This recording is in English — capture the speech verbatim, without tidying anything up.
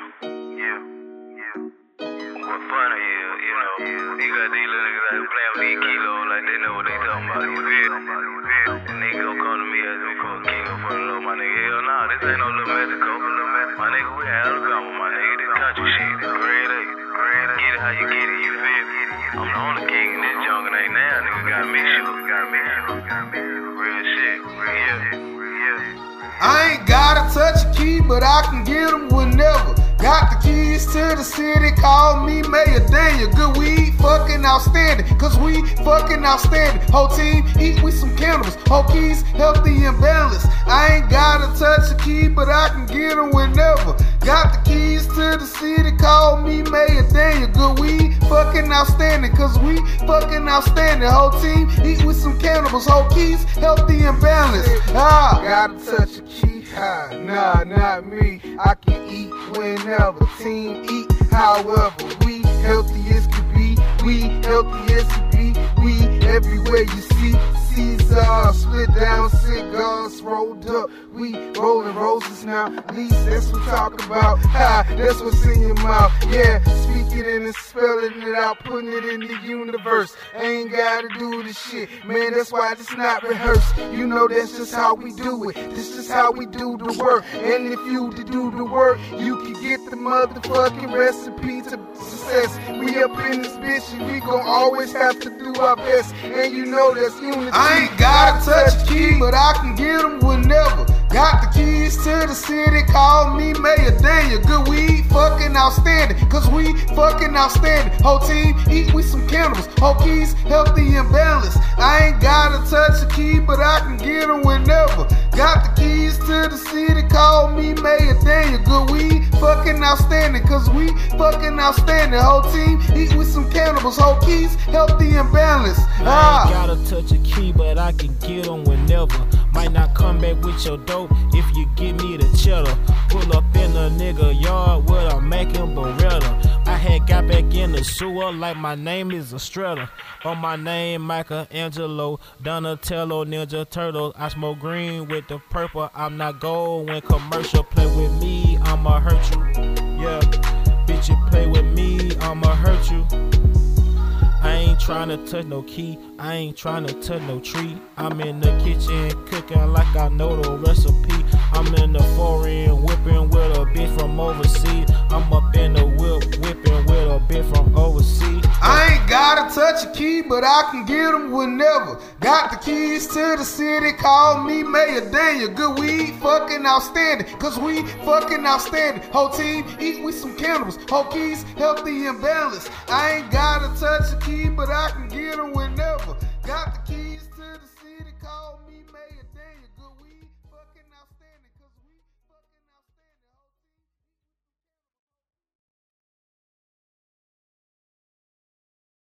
What fun it is, you know. You got these little niggas out here playing with these kilos like they know what they talking about. You feel me? And they go come to me asking me for a kilo for the low, my nigga. Hell nah, this ain't no little Mexico. My nigga, we in Alabama, my nigga. This country shit, this grade A. Get it how you get it, you feel me? I'm the only king in this jungle right now, nigga. Got me shook, got me shook, got me shook. Real shit, real shit, real shit. I ain't gotta touch a key, but I can get them whenever. Got the keys to the city, call me Mayor Daniel. Good weed, fucking outstanding, cause we fucking outstanding. Whole team, eat with some cannibals. Whole keys, healthy and balanced. I ain't gotta touch a key, but I can get them whenever. Got the keys to the city, call me Mayor Daniel. Good weed, fucking outstanding, cause we fucking outstanding. Whole team, eat with some cannibals. Whole keys, healthy and balanced. Ah, gotta touch a key. Nah, not me. I can eat whenever. Team eat, however. We healthy as could be. We healthy as could be. We everywhere you see. Caesar, split down, cigars rolled up. We rolling roses now. At least that's what we talk about. Ha, that's what's in your mouth. Yeah, speak it in and spelling it out, putting it in the universe. Ain't gotta do this shit, man. That's why it's not rehearsed. You know that's just how we do it. This is how we do the work. And if you to do the work, you can get the motherfucking recipe to success. We up in this bitch and we gon' always have to do our best. And you know that's unity. I ain't gotta touch a key, but I can get them whenever. Got the keys to the city, call me Mayor Daniel. Good weed, fucking outstanding, cause we fucking outstanding. Whole team, eat with some cannibals. Whole keys, healthy and balanced. I ain't gotta touch a key, but I can get them whenever. Got the keys to the city, call me Mayor Daniel. Good weed, fucking outstanding, cause we fucking outstanding. Whole team, eat with some cannibals. Whole keys, healthy and balanced. Ah. I ain't gotta touch a key, but I can get them whenever. Might not come back with your dope if you give me the cheddar. Pull up in a nigga yard with a Mac and Beretta. I had got back in the sewer like my name is Estrella. On my name Michelangelo, Donatello, Ninja Turtle. I smoke green with the purple, I'm not gold. When commercial play with me, I'ma hurt you. Yeah, bitch you play with me, I'ma hurt you. I ain't tryna touch no key, I ain't tryna touch no tree. I'm in the kitchen cooking like I know the recipe. I'm in the foreign whipping with a bitch from overseas. I'm up in the whip whipping with a bitch from overseas. I ain't gotta touch a key, but I can get them whenever. Got the keys to the city, call me Mayor Daniel. Good weed, fucking outstanding, cause we fucking outstanding. Whole team, eat with some cannibals. Whole keys, healthy and balanced. I ain't gotta touch a key, but I can get them whenever. Got the keys to the city, call me Mayor Daniel. Good weed.